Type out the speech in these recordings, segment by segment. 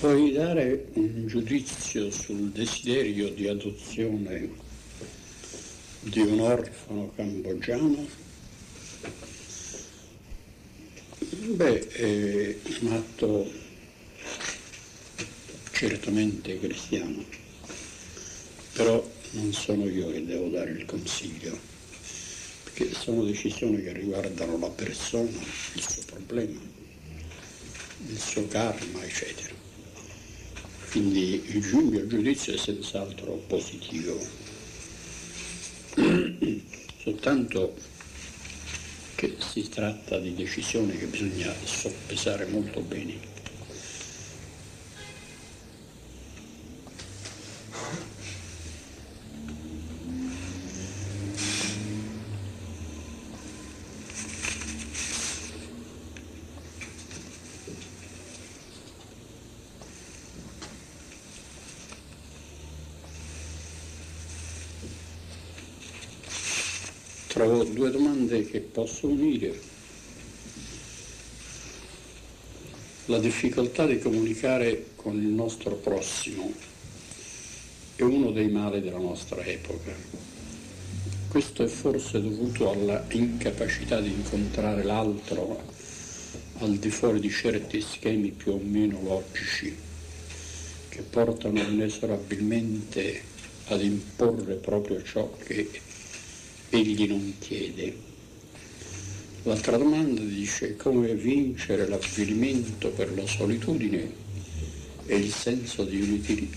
Puoi dare un giudizio sul desiderio di adozione di un orfano cambogiano? Beh, è un atto certamente cristiano, però non sono io che devo dare il consiglio, perché sono decisioni che riguardano la persona, il suo problema, il suo karma, eccetera. Quindi il mio giudizio è senz'altro positivo, soltanto che si tratta di decisioni che bisogna soppesare molto bene. Trovo due domande che posso unire. La difficoltà di comunicare con il nostro prossimo è uno dei mali della nostra epoca. Questo è forse dovuto alla incapacità di incontrare l'altro al di fuori di certi schemi più o meno logici che portano inesorabilmente ad imporre proprio ciò che egli non chiede. L'altra domanda dice: come vincere l'avvilimento per la solitudine e il senso di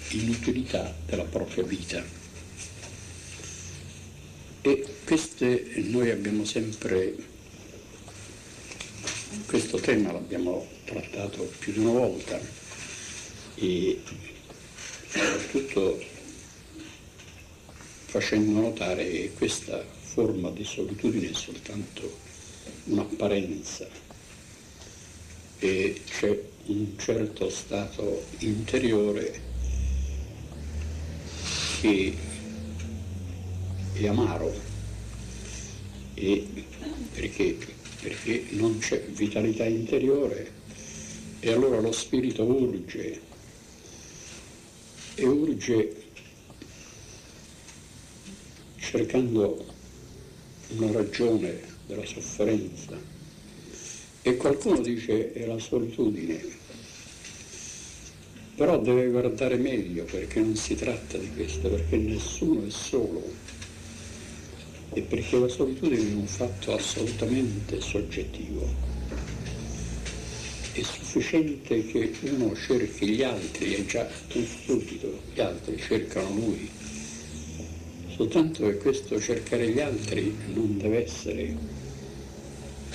inutilità della propria vita? E noi abbiamo sempre questo tema, l'abbiamo trattato più di una volta, e soprattutto facendo notare che questa forma di solitudine è soltanto un'apparenza e c'è un certo stato interiore che è amaro, e perché non c'è vitalità interiore, e allora lo spirito urge cercando una ragione della sofferenza. E qualcuno dice è la solitudine, però deve guardare meglio, perché non si tratta di questo, perché nessuno è solo e perché la solitudine è un fatto assolutamente soggettivo. È sufficiente che uno cerchi gli altri, è già un subito, gli altri cercano lui. Soltanto che questo cercare gli altri non deve essere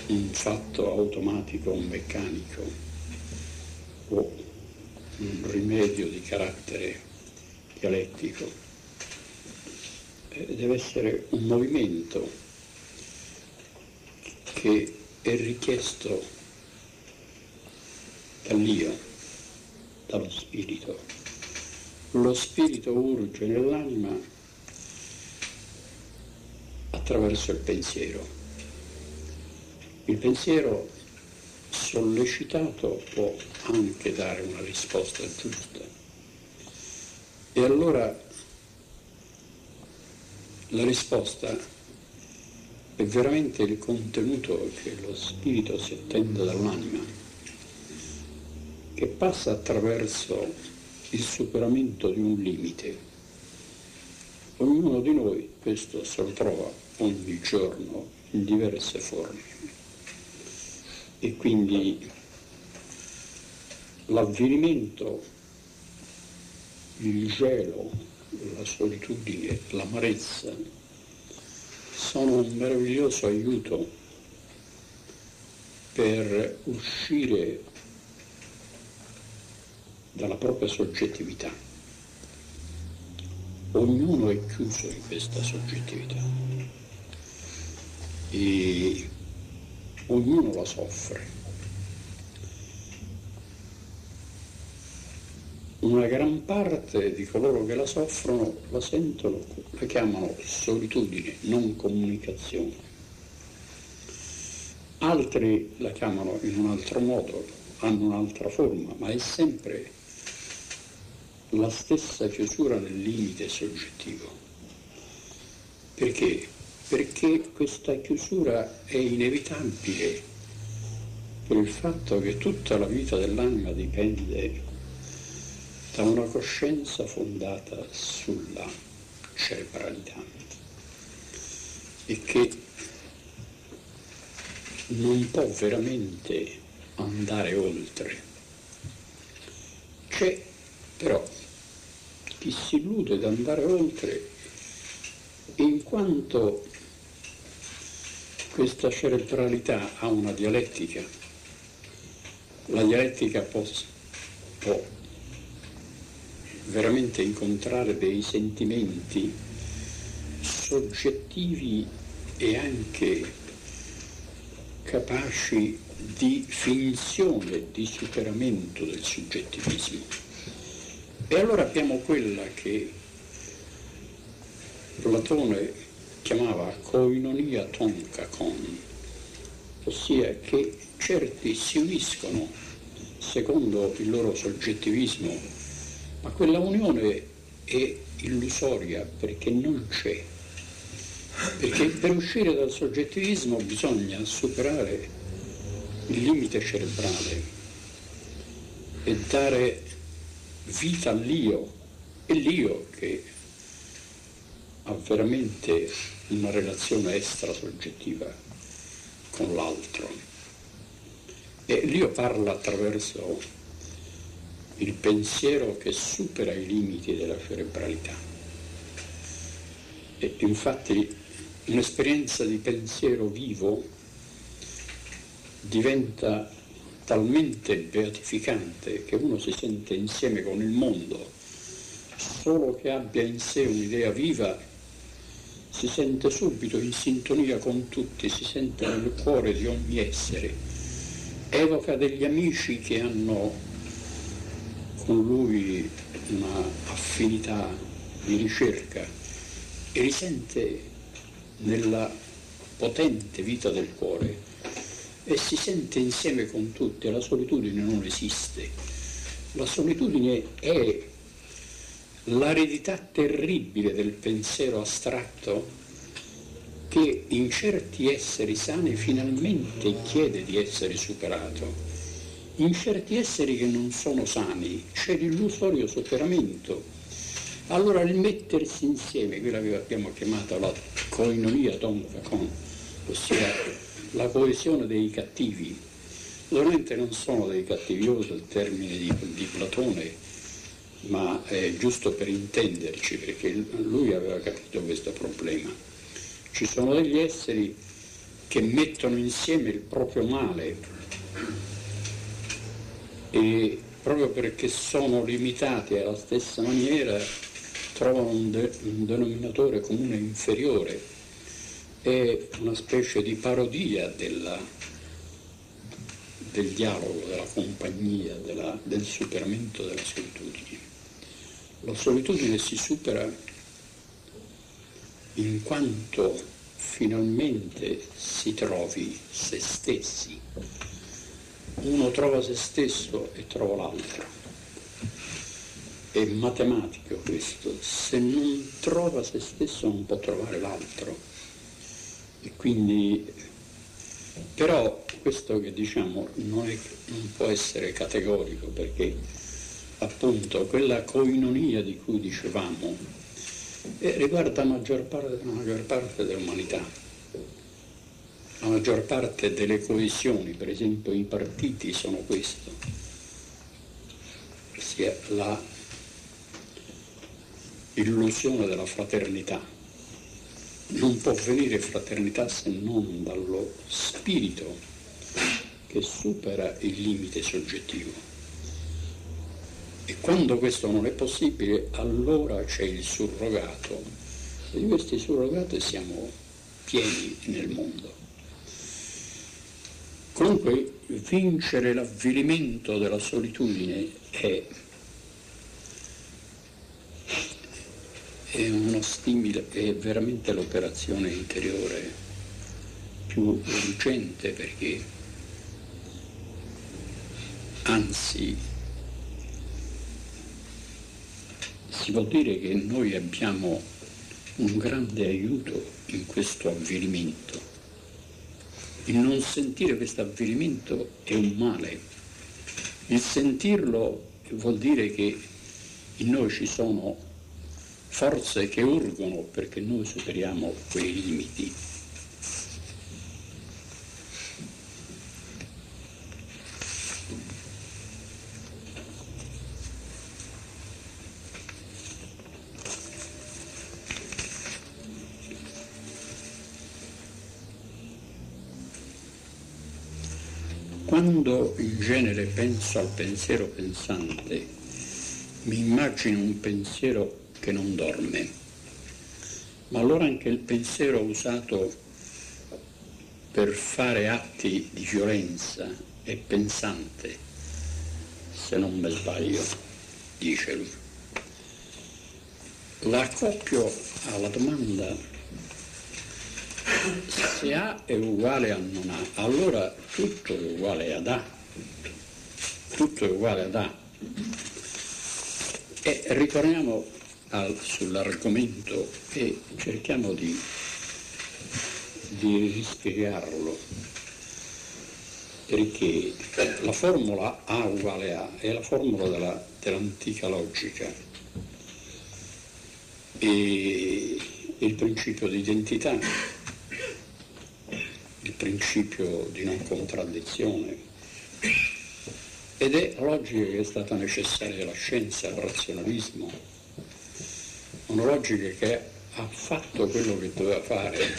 un fatto automatico, un meccanico o un rimedio di carattere dialettico, deve essere un movimento che è richiesto dall'io, dallo spirito. Lo spirito urge nell'anima attraverso il pensiero. Il pensiero sollecitato può anche dare una risposta giusta. E allora la risposta è veramente il contenuto che lo spirito si attende dall'anima, che passa attraverso il superamento di un limite. Ognuno di noi questo se lo trova ogni giorno in diverse forme, e quindi l'avvilimento, il gelo, la solitudine, l'amarezza sono un meraviglioso aiuto per uscire dalla propria soggettività. Ognuno è chiuso in questa soggettività e ognuno la soffre. Una gran parte di coloro che la soffrono la sentono, la chiamano solitudine, non comunicazione. Altri la chiamano in un altro modo, hanno un'altra forma, ma è sempre la stessa chiusura nel limite soggettivo. Perché? Perché questa chiusura è inevitabile per il fatto che tutta la vita dell'anima dipende da una coscienza fondata sulla cerebralità e che non può veramente andare oltre. C'è però chi si illude ad andare oltre, in quanto questa cerebralità ha una dialettica. La dialettica può veramente incontrare dei sentimenti soggettivi e anche capaci di finzione, di superamento del soggettivismo. E allora abbiamo quella che Platone chiamava koinonia tonkakon, ossia che certi si uniscono secondo il loro soggettivismo, ma quella unione è illusoria perché non c'è, perché per uscire dal soggettivismo bisogna superare il limite cerebrale e dare vita all'io, e l'io che ha veramente una relazione extrasoggettiva con l'altro. E l'io parla attraverso il pensiero che supera i limiti della cerebralità. E infatti un'esperienza di pensiero vivo diventa talmente beatificante che uno si sente insieme con il mondo. Solo che abbia in sé un'idea viva si sente subito in sintonia con tutti, si sente nel cuore di ogni essere, evoca degli amici che hanno con lui una affinità di ricerca e risente nella potente vita del cuore e si sente insieme con tutti. La solitudine non esiste, la solitudine è l'aridità terribile del pensiero astratto che in certi esseri sani finalmente chiede di essere superato. In certi esseri che non sono sani c'è l'illusorio superamento. Allora il mettersi insieme, quella che abbiamo chiamato la koinonia tonkakon, ossia la coesione dei cattivi, ovviamente non sono dei cattivi, uso il termine di Platone, ma è giusto per intenderci, perché lui aveva capito questo problema. Ci sono degli esseri che mettono insieme il proprio male e proprio perché sono limitati alla stessa maniera trovano un denominatore comune inferiore. È una specie di parodia del dialogo, della compagnia, del superamento della solitudine. La solitudine si supera in quanto finalmente si trovi se stessi. Uno trova se stesso e trova l'altro. È matematico questo. Se non trova se stesso non può trovare l'altro. E quindi, però, questo che diciamo non può essere categorico, perché appunto quella coinonia di cui dicevamo riguarda la maggior parte dell'umanità, la maggior parte delle coesioni. Per esempio i partiti sono questo, ossia la illusione della fraternità. Non può venire fraternità se non dallo spirito che supera il limite soggettivo. E quando questo non è possibile, allora c'è il surrogato, e di questi surrogati siamo pieni nel mondo. Comunque vincere l'avvilimento della solitudine è uno stimolo, è veramente l'operazione interiore più urgente, perché anzi Si può dire che noi abbiamo un grande aiuto in questo avvilimento. Il non sentire questo avvilimento è un male. Il sentirlo vuol dire che in noi ci sono forze che urgono perché noi superiamo quei limiti. Quando in genere penso al pensiero pensante, mi immagino un pensiero che non dorme, ma allora anche il pensiero usato per fare atti di violenza è pensante, se non me sbaglio, dice lui. L'accoppio alla domanda se A è uguale a non A, allora tutto è uguale ad A, tutto è uguale ad A. E ritorniamo sull'argomento e cerchiamo di rispiegarlo, perché la formula A uguale A è la formula dell'antica logica e il principio di identità, il principio di non contraddizione, ed è la logica che è stata necessaria alla scienza, al razionalismo, una logica che ha fatto quello che doveva fare,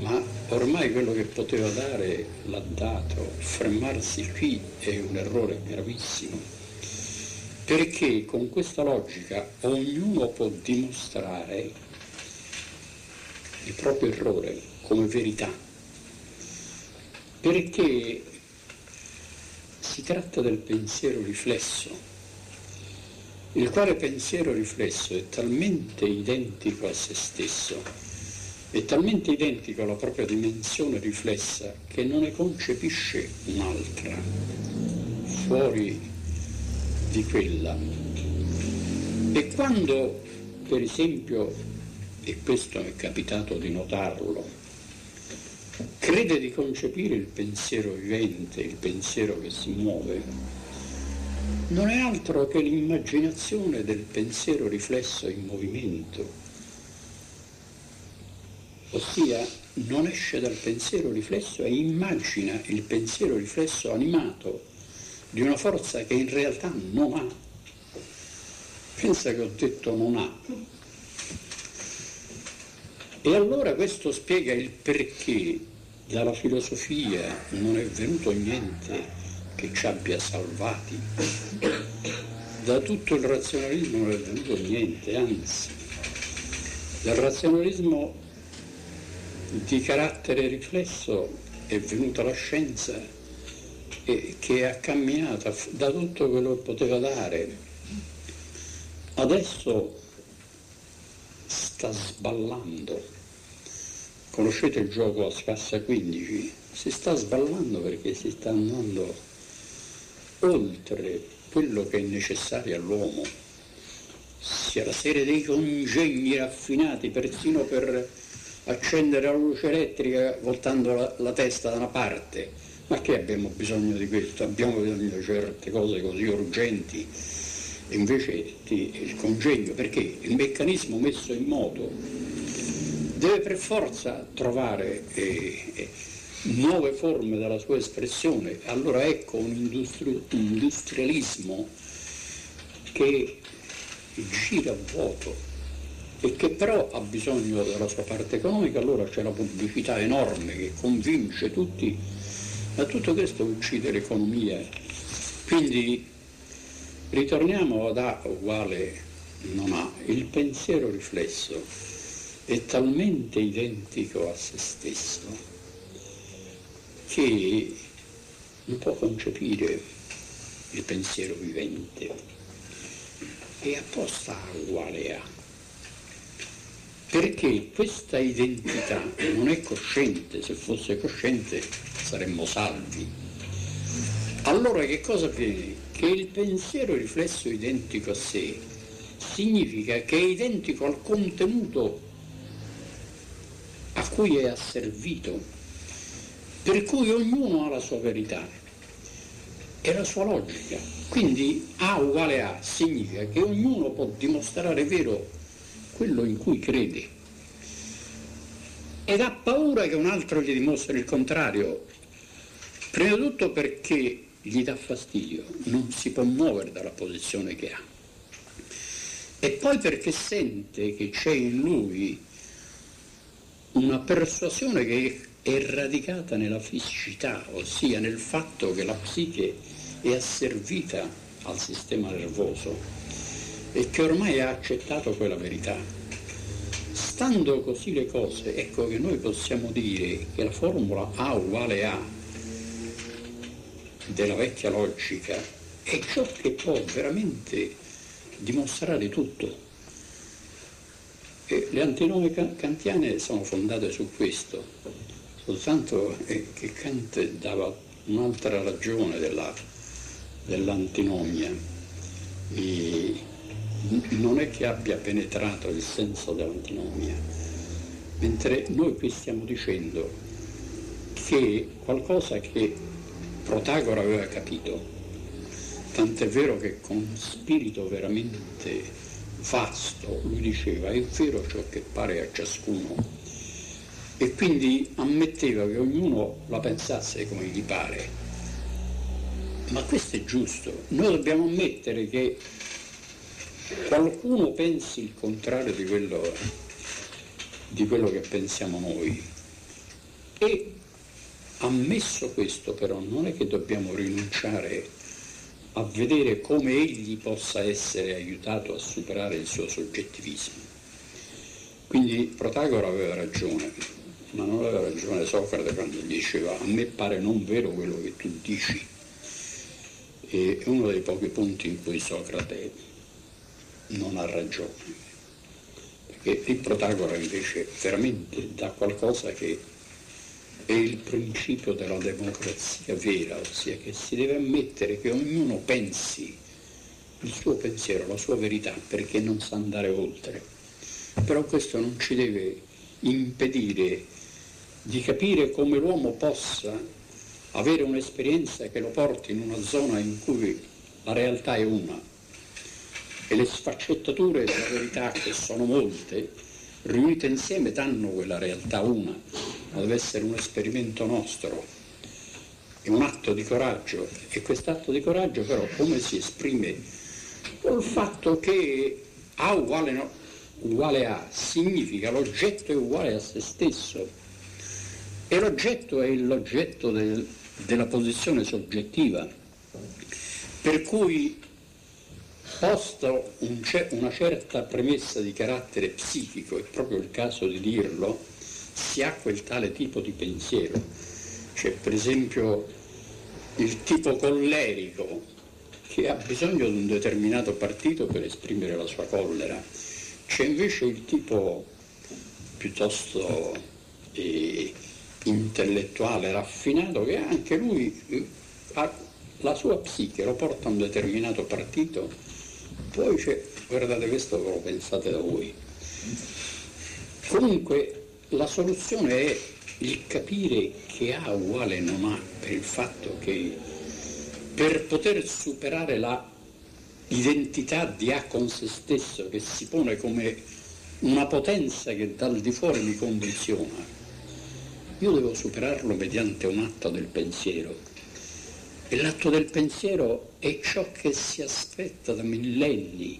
ma ormai quello che poteva dare l'ha dato. Fermarsi qui è un errore gravissimo, perché con questa logica ognuno può dimostrare il proprio errore come verità, perché si tratta del pensiero riflesso, il quale pensiero riflesso è talmente identico a se stesso, è talmente identico alla propria dimensione riflessa che non ne concepisce un'altra fuori di quella. E quando, per esempio, e questo è capitato di notarlo, crede di concepire il pensiero vivente, il pensiero che si muove, non è altro che l'immaginazione del pensiero riflesso in movimento, ossia non esce dal pensiero riflesso e immagina il pensiero riflesso animato di una forza che in realtà non ha. Pensa che ho detto non ha. E allora questo spiega il perché dalla filosofia non è venuto niente che ci abbia salvati, da tutto il razionalismo non è venuto niente, anzi, dal razionalismo di carattere riflesso è venuta la scienza che ha camminato, da tutto quello che poteva dare. Adesso sta sballando. Conoscete il gioco a scassa 15? Si sta sballando perché si sta andando oltre quello che è necessario all'uomo, sia la serie dei congegni raffinati persino per accendere la luce elettrica voltando la testa da una parte. Ma che abbiamo bisogno di questo? Abbiamo bisogno di certe cose così urgenti. Invece il congegno, perché il meccanismo messo in moto deve per forza trovare nuove forme della sua espressione. Allora ecco un industrialismo che gira a vuoto e che però ha bisogno della sua parte economica. Allora c'è la pubblicità enorme che convince tutti, ma tutto questo uccide l'economia. Quindi ritorniamo ad A uguale non A. Il pensiero riflesso è talmente identico a se stesso che non può concepire il pensiero vivente. E apposta A uguale A, perché questa identità non è cosciente. Se fosse cosciente saremmo salvi. Allora che cosa avviene? Che il pensiero riflesso identico a sé significa che è identico al contenuto a cui è asservito, per cui ognuno ha la sua verità e la sua logica. Quindi A uguale A significa che ognuno può dimostrare vero quello in cui crede, ed ha paura che un altro gli dimostri il contrario, prima di tutto perché gli dà fastidio, non si può muovere dalla posizione che ha, e poi perché sente che c'è in lui una persuasione che è radicata nella fisicità, ossia nel fatto che la psiche è asservita al sistema nervoso e che ormai ha accettato quella verità. Stando così le cose, ecco che noi possiamo dire che la formula A uguale A della vecchia logica è ciò che può veramente dimostrare tutto. Le antinomi kantiane sono fondate su questo, soltanto che Kant dava un'altra ragione dell'antinomia, e non è che abbia penetrato il senso dell'antinomia, mentre noi qui stiamo dicendo che qualcosa che Protagora aveva capito, tant'è vero che con spirito veramente vasto, lui diceva, è vero ciò che pare a ciascuno, e quindi ammetteva che ognuno la pensasse come gli pare. Ma questo è giusto, noi dobbiamo ammettere che qualcuno pensi il contrario di quello che pensiamo noi, e ammesso questo però non è che dobbiamo rinunciare a vedere come egli possa essere aiutato a superare il suo soggettivismo. Quindi Protagora aveva ragione, ma non aveva ragione Socrate quando gli diceva a me pare non vero quello che tu dici. È uno dei pochi punti in cui Socrate non ha ragione, perché il Protagora invece veramente dà qualcosa che è il principio della democrazia vera, ossia che si deve ammettere che ognuno pensi il suo pensiero, la sua verità, perché non sa andare oltre. Però questo non ci deve impedire di capire come l'uomo possa avere un'esperienza che lo porti in una zona in cui la realtà è una e le sfaccettature della verità, che sono molte, riunite insieme danno quella realtà una, ma deve essere un esperimento nostro, è un atto di coraggio, e quest'atto di coraggio però come si esprime? Col fatto che A uguale, no, uguale A significa l'oggetto è uguale a se stesso, e l'oggetto è l'oggetto della posizione soggettiva, per cui posto una certa premessa di carattere psichico, è proprio il caso di dirlo, si ha quel tale tipo di pensiero. C'è per esempio il tipo collerico che ha bisogno di un determinato partito per esprimere la sua collera, c'è invece il tipo piuttosto intellettuale, raffinato, che anche lui la sua psiche lo porta a un determinato partito. Poi c'è, guardate, questo ve lo pensate da voi. Comunque la soluzione è il capire che A uguale non A, per il fatto che per poter superare la identità di A con se stesso, che si pone come una potenza che dal di fuori mi condiziona, io devo superarlo mediante un atto del pensiero. E l'atto del pensiero è ciò che si aspetta da millenni,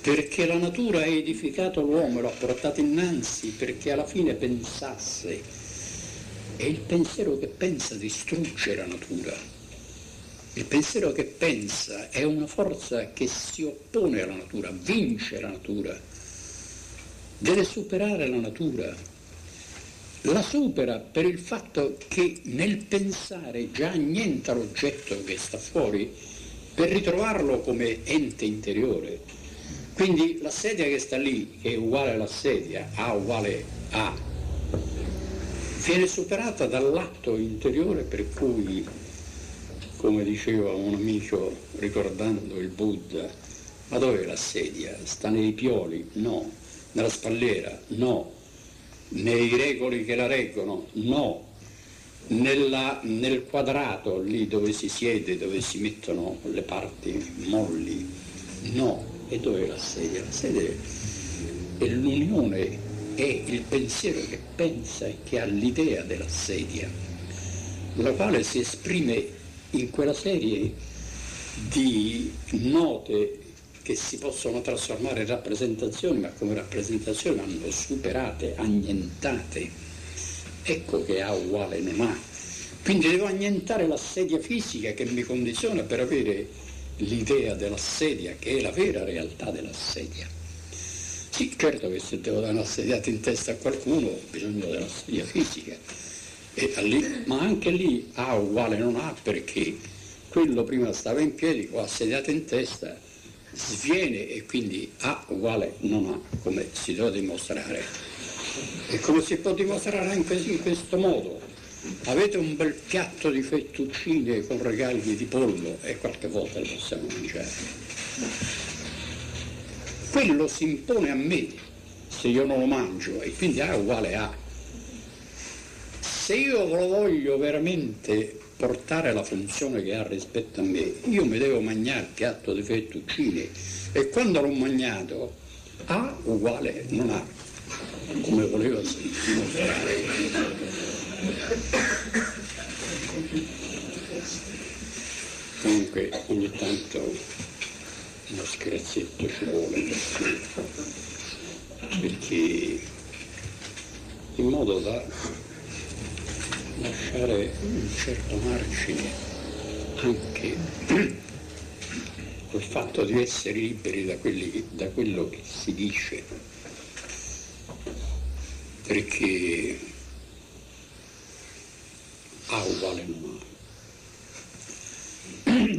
perché la natura ha edificato l'uomo e l'ha portato innanzi perché alla fine pensasse. È il pensiero che pensa distrugge la natura. Il pensiero che pensa è una forza che si oppone alla natura, vince la natura, deve superare la natura. La supera per il fatto che nel pensare già annienta l'oggetto che sta fuori per ritrovarlo come ente interiore. Quindi la sedia che sta lì, che è uguale alla sedia, A uguale A, viene superata dall'atto interiore, per cui, come diceva un amico ricordando il Buddha, Ma dov'è la sedia? Sta nei pioli? No. Nella spalliera? No. Nei regoli che la reggono? No. Nel quadrato lì dove si siede, dove si mettono le parti molli? No. E dov'è la sedia? La sedia è l'unione, è il pensiero che pensa e che ha l'idea della sedia, la quale si esprime in quella serie di note che si possono trasformare in rappresentazioni, ma come rappresentazioni vanno superate, annientate. Ecco che ha uguale non ha. Quindi devo annientare la sedia fisica che mi condiziona per avere l'idea della sedia, che è la vera realtà della sedia. Sì, certo che se devo dare una sediata in testa a qualcuno ho bisogno della sedia fisica, ma anche lì ha uguale non ha, perché quello prima stava in piedi, qua sediato in testa, sviene e quindi A uguale non A, come si deve dimostrare. E come si può dimostrare anche in questo modo? Avete un bel piatto di fettuccine con regali di pollo e qualche volta lo possiamo mangiare. Quello si impone a me se io non lo mangio, e quindi A uguale A. Se io lo voglio veramente portare la funzione che ha rispetto a me, io mi devo mangiare il piatto di fettuccine, e quando l'ho mangiato A uguale non A, come voleva dimostrare. Comunque ogni tanto uno scherzetto ci vuole, perché in modo da lasciare un certo margine anche al fatto di essere liberi da quello che si dice, perché A uguale non A.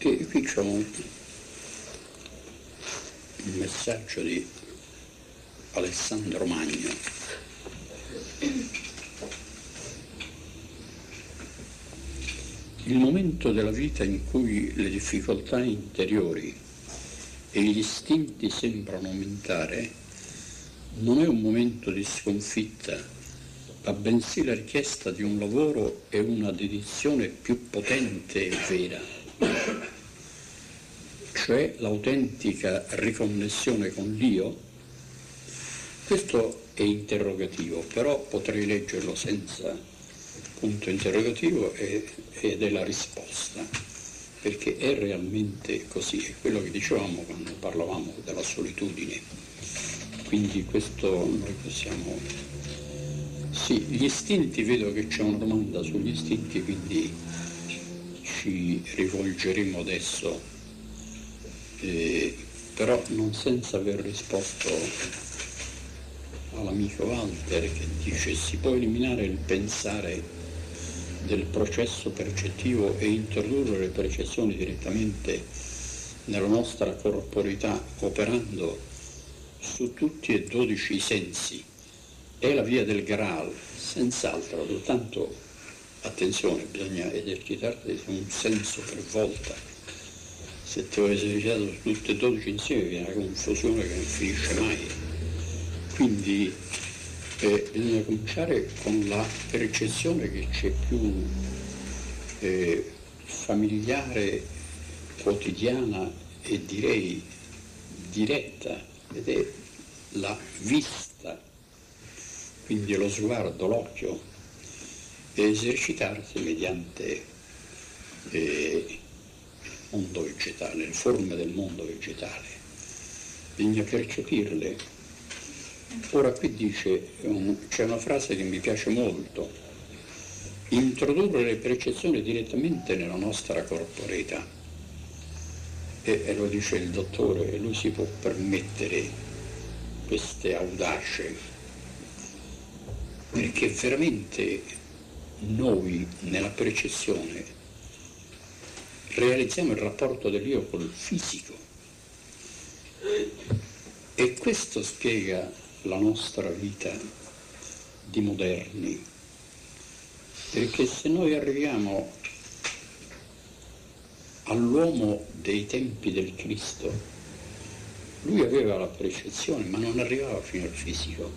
E qui c'è un messaggio di Alessandro Magno. Il momento della vita in cui le difficoltà interiori e gli istinti sembrano aumentare non è un momento di sconfitta, ma bensì la richiesta di un lavoro e una dedizione più potente e vera, cioè l'autentica riconnessione con Dio. Questo è interrogativo, però potrei leggerlo senza punto interrogativo ed è la risposta, perché è realmente così, è quello che dicevamo quando parlavamo della solitudine. Quindi questo noi possiamo... Sì, gli istinti, vedo che c'è una domanda sugli istinti, quindi ci rivolgeremo adesso, però non senza aver risposto all'amico Walter, che dice: si può eliminare il pensare del processo percettivo e introdurre le percezioni direttamente nella nostra corporeità operando su tutti e 12 i sensi? È la via del Graal, senz'altro, soltanto attenzione, bisogna esercitarsi un senso per volta. Se te lo esercitato su tutti e 12 insieme viene una confusione che non finisce mai. Quindi bisogna cominciare con la percezione che c'è più familiare, quotidiana e direi diretta, ed è la vista, quindi lo sguardo, l'occhio, e esercitarsi mediante il mondo vegetale, le forme del mondo vegetale, bisogna percepirle. Ora qui dice, c'è una frase che mi piace molto: introdurre le percezioni direttamente nella nostra corporeità, e lo dice il dottore, e lui si può permettere queste audacie, perché veramente noi nella percezione realizziamo il rapporto dell'io col fisico, e questo spiega la nostra vita di moderni, Perché se noi arriviamo all'uomo dei tempi del Cristo, lui aveva la percezione, ma non arrivava fino al fisico,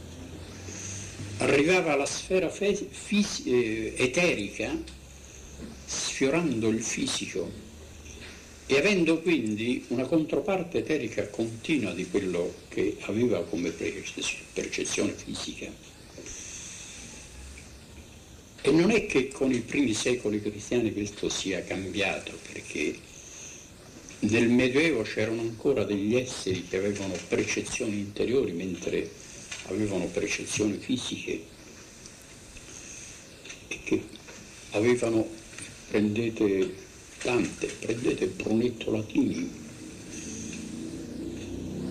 arrivava alla sfera eterica sfiorando il fisico e avendo quindi una controparte eterica continua di quello che aveva come percezione fisica. E non è che con i primi secoli cristiani questo sia cambiato, perché nel Medioevo c'erano ancora degli esseri che avevano percezioni interiori mentre avevano percezioni fisiche e che avevano, prendete Dante, prendete Brunetto Latini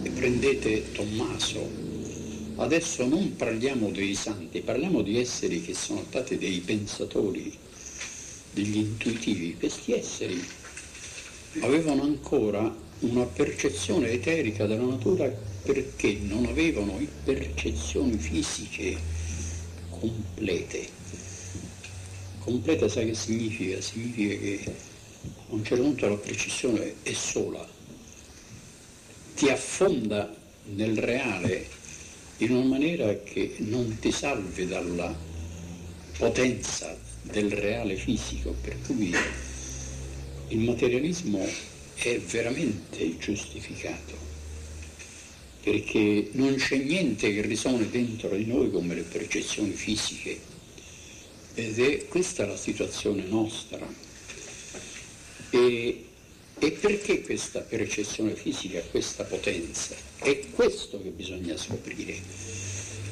e prendete Tommaso. Adesso non parliamo dei santi, parliamo di esseri che sono stati dei pensatori, degli intuitivi. Questi esseri avevano ancora una percezione eterica della natura perché non avevano percezioni fisiche complete. Completa sai che significa? Significa che a un certo punto la percezione è sola, ti affonda nel reale in una maniera che non ti salvi dalla potenza del reale fisico, per cui il materialismo è veramente giustificato, perché non c'è niente che risuone dentro di noi come le percezioni fisiche, ed è questa la situazione nostra. E perché questa percezione fisica ha questa potenza? È questo che bisogna scoprire.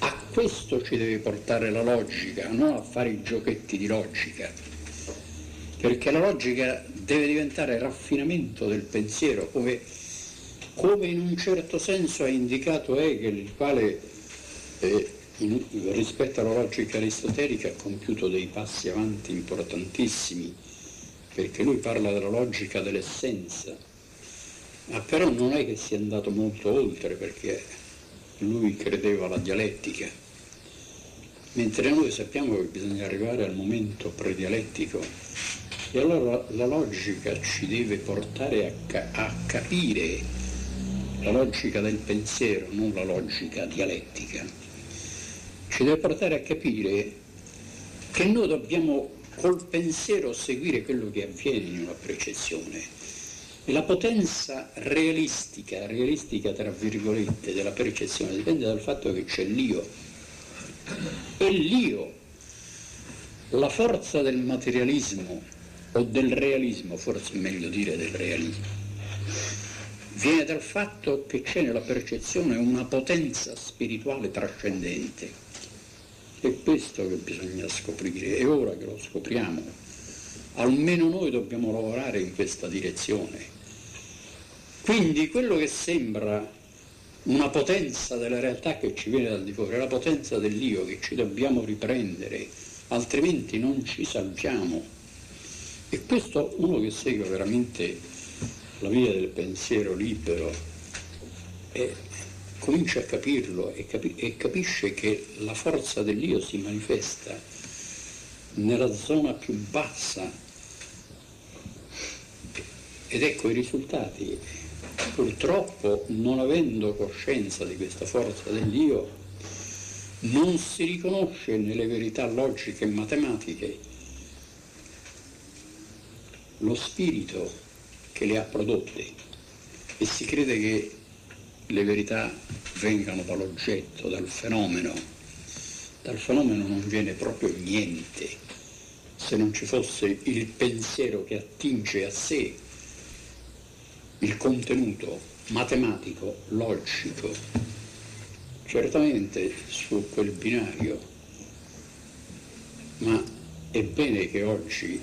A questo ci deve portare la logica, non a fare i giochetti di logica. Perché la logica deve diventare raffinamento del pensiero, come in un certo senso ha indicato Hegel, il quale rispetto alla logica aristotelica ha compiuto dei passi avanti importantissimi, perché lui parla della logica dell'essenza, ma però non è che sia andato molto oltre, perché lui credeva alla dialettica, mentre noi sappiamo che bisogna arrivare al momento predialettico, e allora la logica ci deve portare a capire la logica del pensiero, non la logica dialettica, ci deve portare a capire che noi dobbiamo col pensiero seguire quello che avviene in una percezione. E la potenza realistica tra virgolette della percezione dipende dal fatto che c'è l'io, e l'io, la forza del materialismo o del realismo, forse è meglio dire del realismo, viene dal fatto che c'è nella percezione una potenza spirituale trascendente. È questo che bisogna scoprire, è ora che lo scopriamo, almeno noi dobbiamo lavorare in questa direzione. Quindi quello che sembra una potenza della realtà che ci viene dal di fuori è la potenza dell'io che ci dobbiamo riprendere, altrimenti non ci salviamo. E questo uno che segue veramente la via del pensiero libero comincia a capirlo e capisce che la forza dell'io si manifesta nella zona più bassa, ed ecco i risultati. Purtroppo, non avendo coscienza di questa forza dell'io, non si riconosce nelle verità logiche e matematiche lo spirito che le ha prodotte, e si crede che le verità vengano dall'oggetto, dal fenomeno. Dal fenomeno non viene proprio niente, se non ci fosse il pensiero che attinge a sé il contenuto matematico, logico. Certamente su quel binario, ma è bene che oggi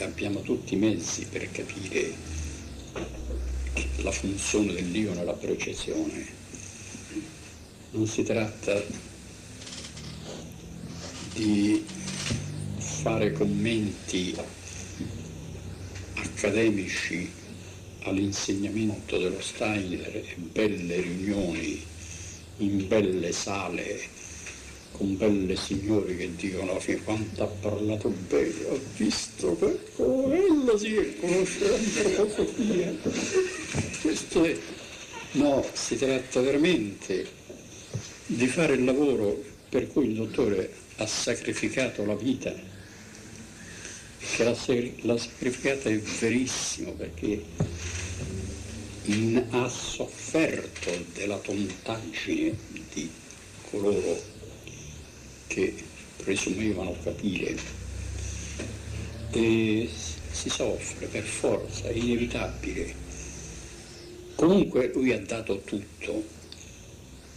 abbiamo tutti i mezzi per capire la funzione dell'io nella percezione. Non si tratta di fare commenti accademici all'insegnamento dello Steiner, belle riunioni in belle sale con belle signore che dicono fin quanto ha parlato bene, ho visto che quella si conosce l'antroposofia. Questo è, no, si tratta veramente di fare il lavoro per cui il dottore ha sacrificato la vita, che l'ha sacrificata è verissimo, perché ha sofferto della tontaggine di coloro che presumevano capire, e si soffre per forza, è inevitabile. Comunque lui ha dato tutto,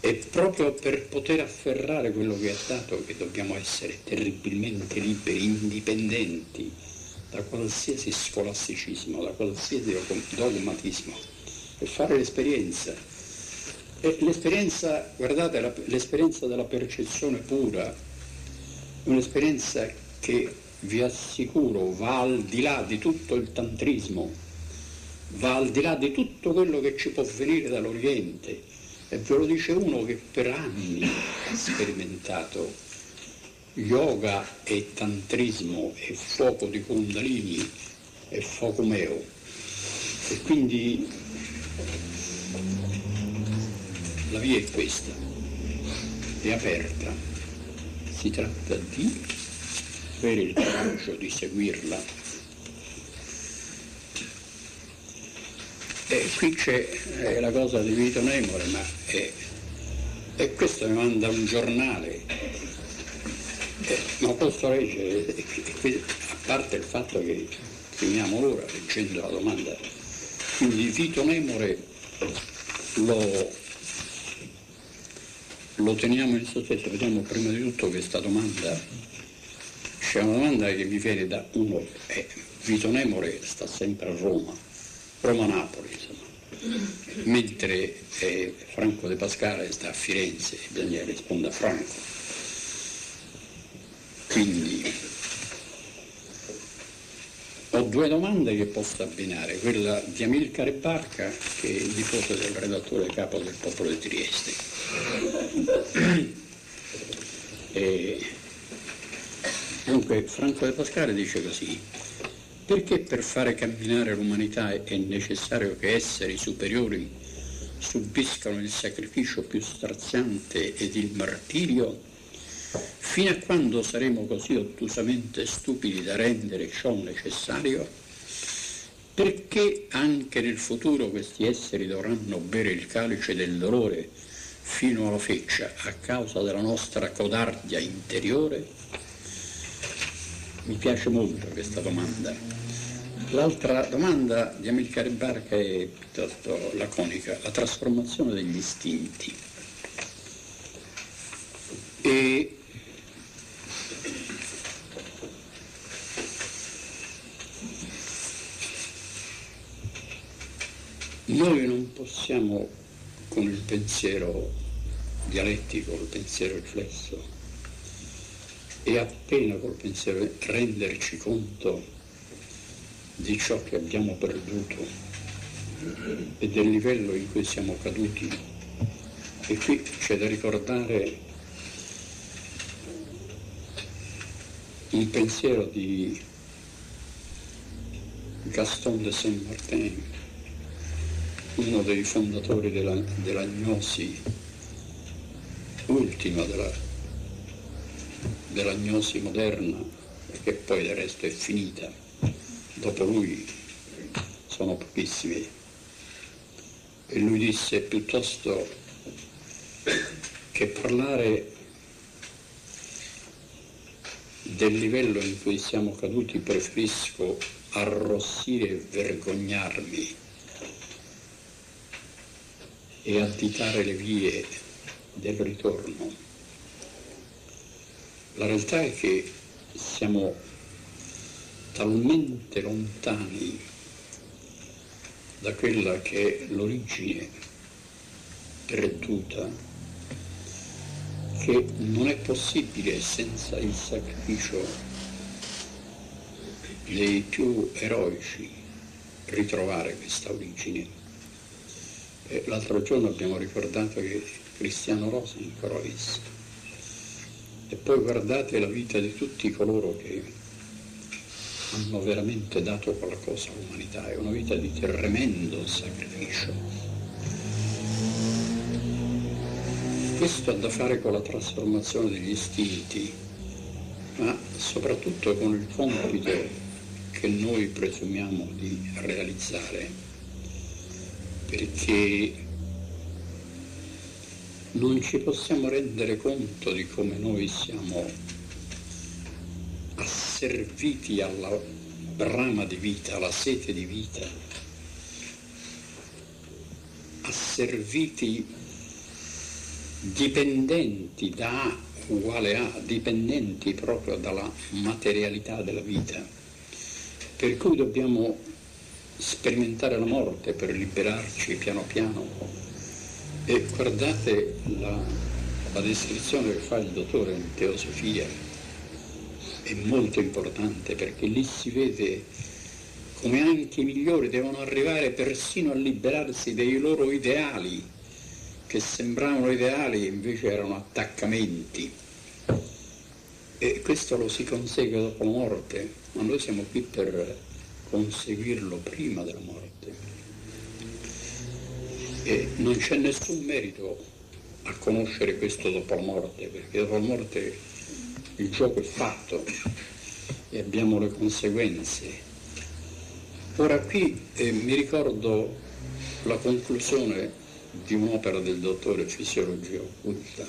e proprio per poter afferrare quello che ha dato, che dobbiamo essere terribilmente liberi, indipendenti da qualsiasi scolasticismo, da qualsiasi dogmatismo, e fare l'esperienza. E l'esperienza, guardate, l'esperienza della percezione pura è un'esperienza che, vi assicuro, va al di là di tutto il tantrismo, va al di là di tutto quello che ci può venire dall'Oriente, e ve lo dice uno che per anni ha sperimentato yoga e tantrismo e fuoco di Kundalini e fuoco meo. E quindi la via è questa, è aperta, si tratta di avere il coraggio di seguirla. E qui c'è la cosa di Vito Nemore, ma e questo mi manda un giornale, ma posso leggere, a parte il fatto che finiamo l'ora leggendo la domanda. Quindi Vito Nemore lo teniamo in sospetto, vediamo prima di tutto questa domanda. C'è una domanda che mi viene da uno, Vito Nemore sta sempre a Roma, Roma-Napoli, insomma, mentre Franco De Pascale sta a Firenze, bisogna rispondere a Franco. Quindi ho due domande che posso abbinare, quella di Amilcare Barca, che è il nipote del redattore capo del Popolo di Trieste, e dunque Franco De Pascale dice così: perché per fare camminare l'umanità è necessario che esseri superiori subiscano il sacrificio più straziante ed il martirio? Fino a quando saremo così ottusamente stupidi da rendere ciò necessario? Perché anche nel futuro questi esseri dovranno bere il calice del dolore fino alla feccia a causa della nostra codardia interiore? Mi piace molto questa domanda. L'altra domanda di Amilcare Barca è piuttosto laconica: la trasformazione degli istinti. E noi non possiamo, con il pensiero dialettico, il pensiero riflesso, e appena col pensiero, renderci conto di ciò che abbiamo perduto e del livello in cui siamo caduti. E qui c'è da ricordare un pensiero di Gaston de Saint-Martin, uno dei fondatori della gnosi ultima, della gnosi moderna, che poi del resto è finita, dopo lui sono pochissimi. E lui disse: piuttosto che parlare del livello in cui siamo caduti, preferisco arrossire e vergognarmi e additare le vie del ritorno. La realtà è che siamo talmente lontani da quella che è l'origine perduta, che non è possibile senza il sacrificio dei più eroici ritrovare questa origine. L'altro giorno abbiamo ricordato che Cristiano Rosenkreuz E poi guardate la vita di tutti coloro che hanno veramente dato qualcosa all'umanità. È una vita di tremendo sacrificio. Questo ha da fare con la trasformazione degli istinti, ma soprattutto con il compito che noi presumiamo di realizzare, perché non ci possiamo rendere conto di come noi siamo asserviti alla brama di vita, alla sete di vita, asserviti, dipendenti da A uguale A, dipendenti proprio dalla materialità della vita, per cui dobbiamo sperimentare la morte per liberarci piano piano. E guardate la descrizione che fa il dottore in teosofia, è molto importante, perché lì si vede come anche i migliori devono arrivare persino a liberarsi dei loro ideali, che sembravano ideali e invece erano attaccamenti. E questo lo si consegue dopo la morte, ma noi siamo qui per conseguirlo prima della morte. E non c'è nessun merito a conoscere questo dopo la morte, perché dopo la morte il gioco è fatto e abbiamo le conseguenze. Ora qui mi ricordo la conclusione di un'opera del dottore Fisiologia Occulta,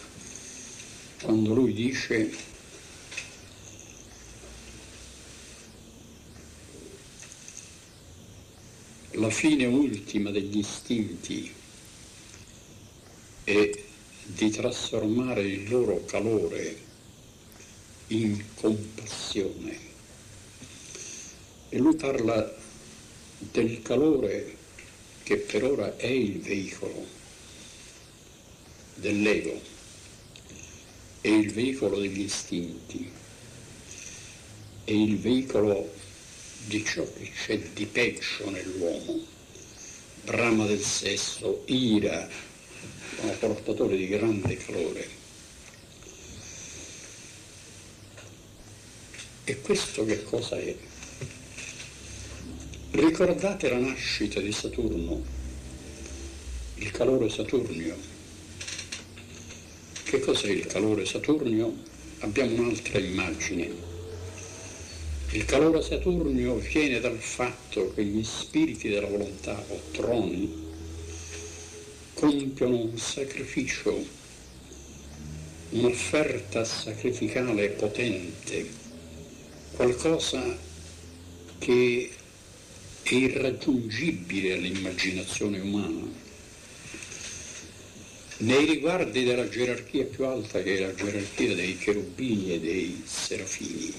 quando lui dice: la fine ultima degli istinti è di trasformare il loro calore in compassione. E lui parla del calore che per ora è il veicolo dell'ego, è il veicolo degli istinti, è il veicolo di ciò che c'è di peggio nell'uomo, brama del sesso, ira, sono portatori di grande calore. E questo che cosa è? Ricordate la nascita di Saturno, il calore saturnio. Che cos'è il calore saturnio? Abbiamo un'altra immagine. Il calore saturnio viene dal fatto che gli spiriti della volontà, o troni, compiono un sacrificio, un'offerta sacrificale potente, qualcosa che è irraggiungibile all'immaginazione umana, nei riguardi della gerarchia più alta, che è la gerarchia dei cherubini e dei serafini.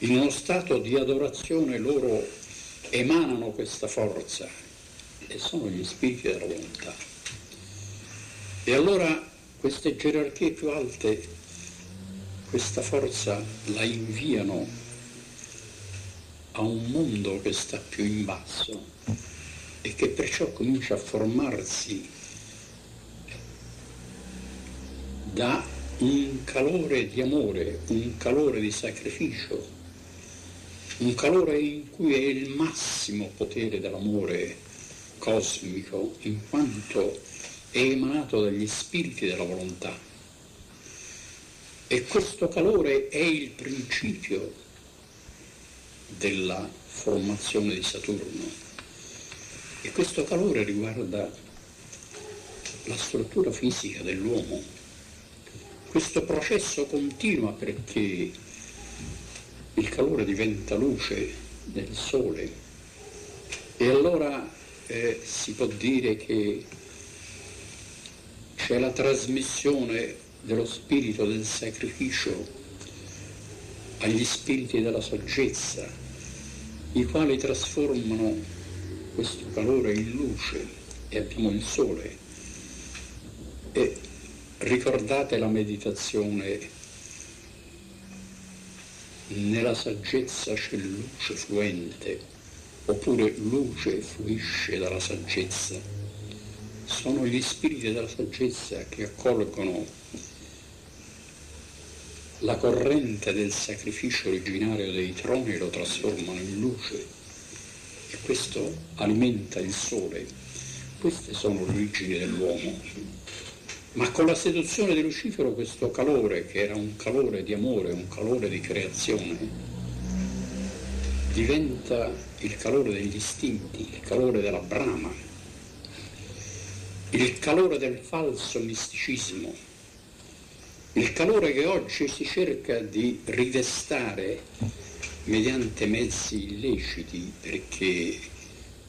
In uno stato di adorazione loro emanano questa forza, e sono gli spiriti della volontà. E allora queste gerarchie più alte questa forza la inviano a un mondo che sta più in basso e che perciò comincia a formarsi da un calore di amore, un calore di sacrificio, un calore in cui è il massimo potere dell'amore cosmico, in quanto è emanato dagli spiriti della volontà. E questo calore è il principio della formazione di Saturno. E questo calore riguarda la struttura fisica dell'uomo. Questo processo continua, perché il calore diventa luce del sole, e allora si può dire che c'è la trasmissione dello spirito del sacrificio agli spiriti della saggezza, i quali trasformano questo calore in luce, e abbiamo il sole. E ricordate la meditazione: nella saggezza c'è luce fluente, oppure luce fluisce dalla saggezza. Sono gli spiriti della saggezza che accolgono la corrente del sacrificio originario dei troni lo trasformano in luce e questo alimenta il sole. Queste sono origini dell'uomo. Ma con la seduzione di Lucifero questo calore, che era un calore di amore, un calore di creazione, diventa il calore degli istinti, il calore della brama, il calore del falso misticismo, il calore che oggi si cerca di rivestare mediante mezzi illeciti, perché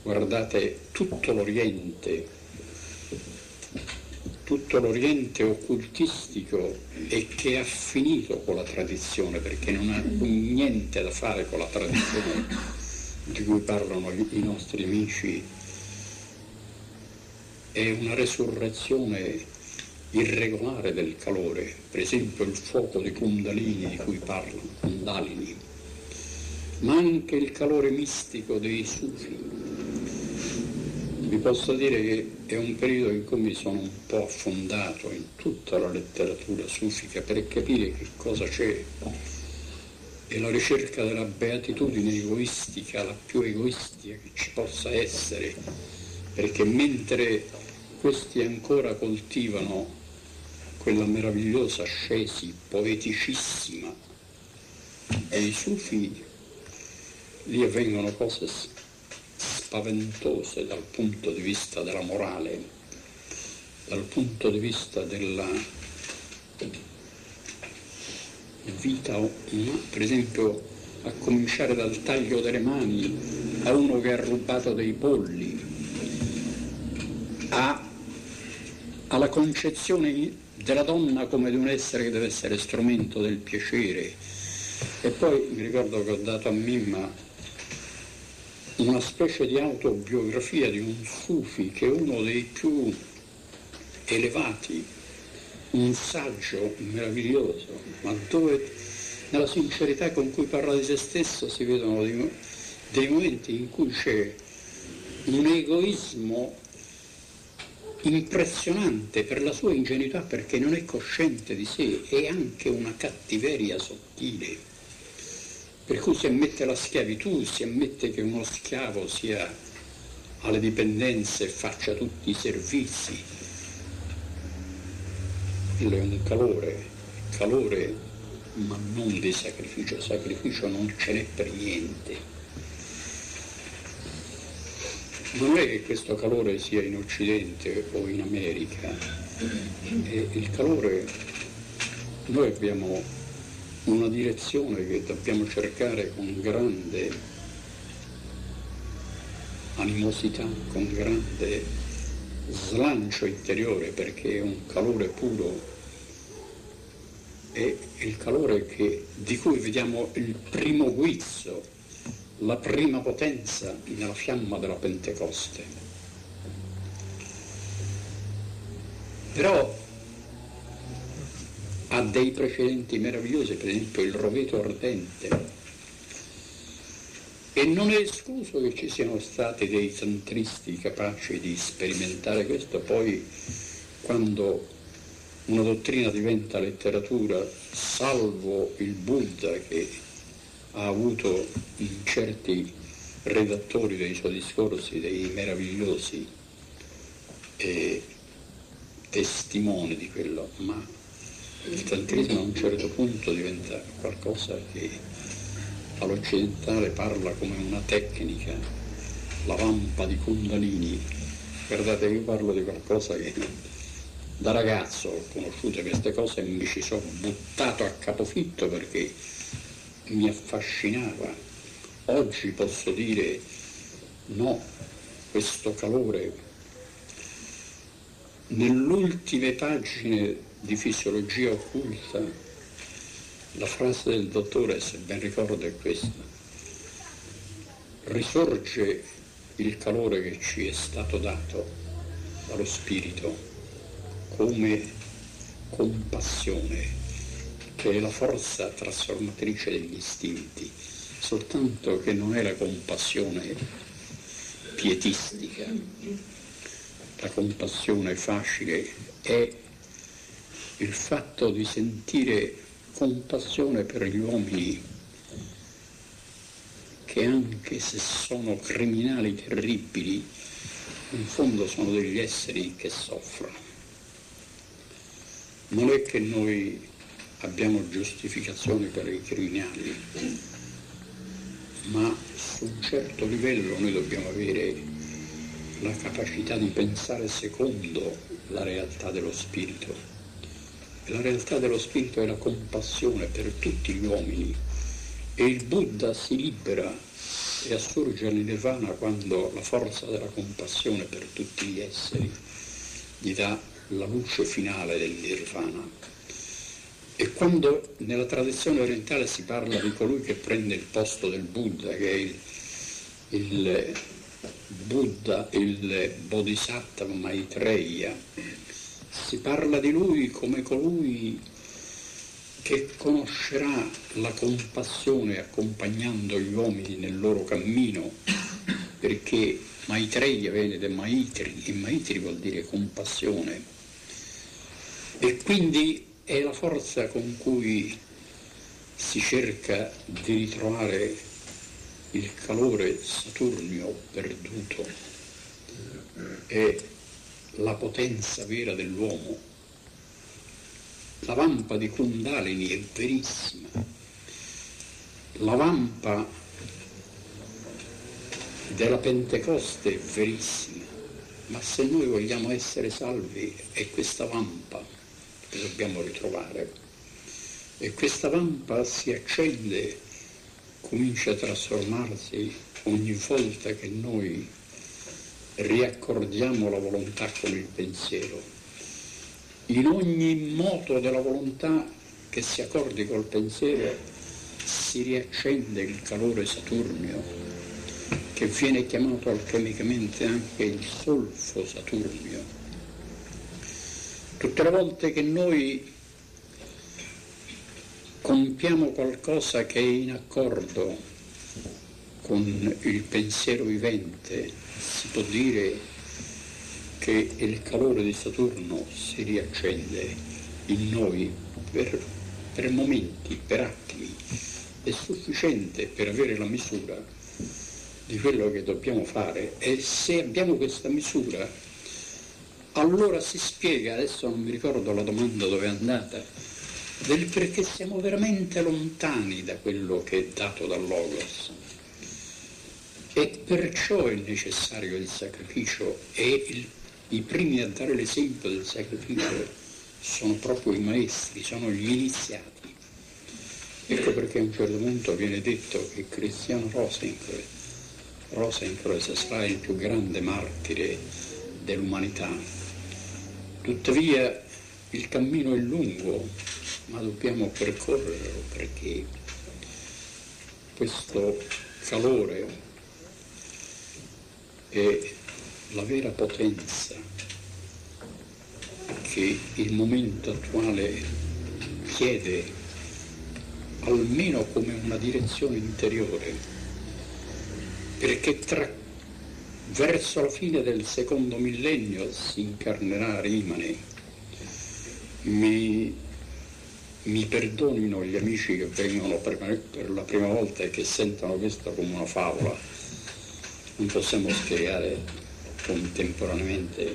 guardate tutto l'Oriente occultistico e che ha finito con la tradizione, perché non ha niente da fare con la tradizione di cui parlano i nostri amici, è una resurrezione irregolare del calore, per esempio il fuoco di Kundalini di cui parlano, Kundalini, ma anche il calore mistico dei Sufi. Vi posso dire che è un periodo in cui mi sono un po' affondato in tutta la letteratura sufica per capire che cosa c'è, e la ricerca della beatitudine egoistica, la più egoistica che ci possa essere, perché mentre questi ancora coltivano quella meravigliosa ascesi poeticissima dei Sufi, lì avvengono cose spaventose dal punto di vista della morale, dal punto di vista della vita umana, per esempio a cominciare dal taglio delle mani a uno che ha rubato dei polli, alla concezione della donna come di un essere che deve essere strumento del piacere. E poi mi ricordo che ho dato a Mimma una specie di autobiografia di un Sufi che è uno dei più elevati, un saggio meraviglioso, ma dove nella sincerità con cui parla di se stesso si vedono dei momenti in cui c'è un egoismo impressionante per la sua ingenuità, perché non è cosciente di sé, è anche una cattiveria sottile, per cui si ammette la schiavitù, si ammette che uno schiavo sia alle dipendenze e faccia tutti i servizi. Quello è un calore, ma non di sacrificio non ce n'è per niente. Non è che questo calore sia in Occidente o in America, il calore, noi abbiamo una direzione che dobbiamo cercare con grande animosità, con grande slancio interiore, perché è un calore puro, è il calore di cui vediamo il primo guizzo, la prima potenza nella fiamma della Pentecoste. Però ha dei precedenti meravigliosi, per esempio il roveto ardente, e non è escluso che ci siano stati dei tantristi capaci di sperimentare questo. Poi quando una dottrina diventa letteratura, salvo il Buddha che ha avuto in certi redattori dei suoi discorsi dei meravigliosi testimoni di quello, ma il tantrismo a un certo punto diventa qualcosa che all'occidentale parla come una tecnica, la vampa di Kundalini. Guardate, io parlo di qualcosa che da ragazzo ho conosciuto queste cose e mi ci sono buttato a capofitto perché mi affascinava. Oggi posso dire no, questo calore. Nell'ultime pagine di Fisiologia occulta la frase del dottore, se ben ricordo, è questa: risorge il calore che ci è stato dato dallo spirito come compassione, che è la forza trasformatrice degli istinti, soltanto che non è la compassione pietistica, la compassione facile, è il fatto di sentire compassione per gli uomini che, anche se sono criminali terribili, in fondo sono degli esseri che soffrono. Non è che noi abbiamo giustificazioni per i criminali, ma su un certo livello noi dobbiamo avere la capacità di pensare secondo la realtà dello spirito. E la realtà dello spirito è la compassione per tutti gli uomini, e il Buddha si libera e assurge al nirvana quando la forza della compassione per tutti gli esseri gli dà la luce finale del nirvana. E quando nella tradizione orientale si parla di colui che prende il posto del Buddha, che è il Buddha, il Bodhisattva Maitreya, si parla di lui come colui che conoscerà la compassione accompagnando gli uomini nel loro cammino, perché Maitreya viene da Maitri, e Maitri vuol dire compassione. E quindi è la forza con cui si cerca di ritrovare il calore saturnio perduto, è la potenza vera dell'uomo. La vampa di Kundalini è verissima, la vampa della Pentecoste è verissima, ma se noi vogliamo essere salvi è questa vampa che dobbiamo ritrovare, e questa vampa si accende, comincia a trasformarsi ogni volta che noi riaccordiamo la volontà con il pensiero. In ogni moto della volontà che si accordi col pensiero si riaccende il calore saturnio, che viene chiamato alchemicamente anche il solfo saturnio. Tutte le volte che noi compiamo qualcosa che è in accordo con il pensiero vivente, si può dire che il calore di Saturno si riaccende in noi per momenti, per attimi. È sufficiente per avere la misura di quello che dobbiamo fare, e se abbiamo questa misura allora si spiega, adesso non mi ricordo la domanda dove è andata, del perché siamo veramente lontani da quello che è dato dal Logos. E perciò è necessario il sacrificio, e i primi a dare l'esempio del sacrificio sono proprio i maestri, sono gli iniziati. Ecco perché a un certo punto viene detto che Christian Rosenkreuz sarà il più grande martire dell'umanità. Tuttavia il cammino è lungo, ma dobbiamo percorrerlo, perché questo calore è la vera potenza che il momento attuale chiede, almeno come una direzione interiore, perché verso la fine del secondo millennio si incarnerà Rimane. Mi perdonino gli amici che vengono per la prima volta e che sentono questo come una favola. Non possiamo spiegare contemporaneamente,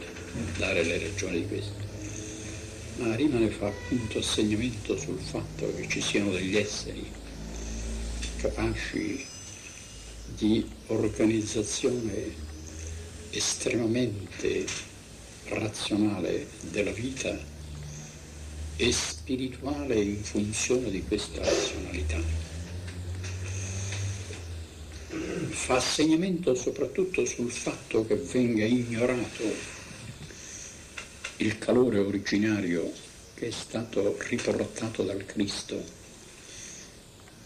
dare le ragioni di questo. Ma Rimane fa appunto assegnamento sul fatto che ci siano degli esseri capaci di organizzazione estremamente razionale della vita e spirituale in funzione di questa razionalità. Fa assegnamento soprattutto sul fatto che venga ignorato il calore originario che è stato riportato dal Cristo,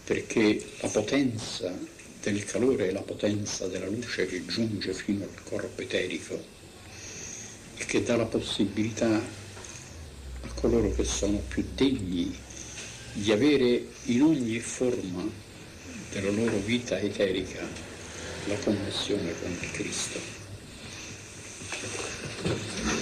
perché la potenza del calore è la potenza della luce che giunge fino al corpo eterico e che dà la possibilità a coloro che sono più degni di avere in ogni forma della loro vita eterica la connessione con il Cristo.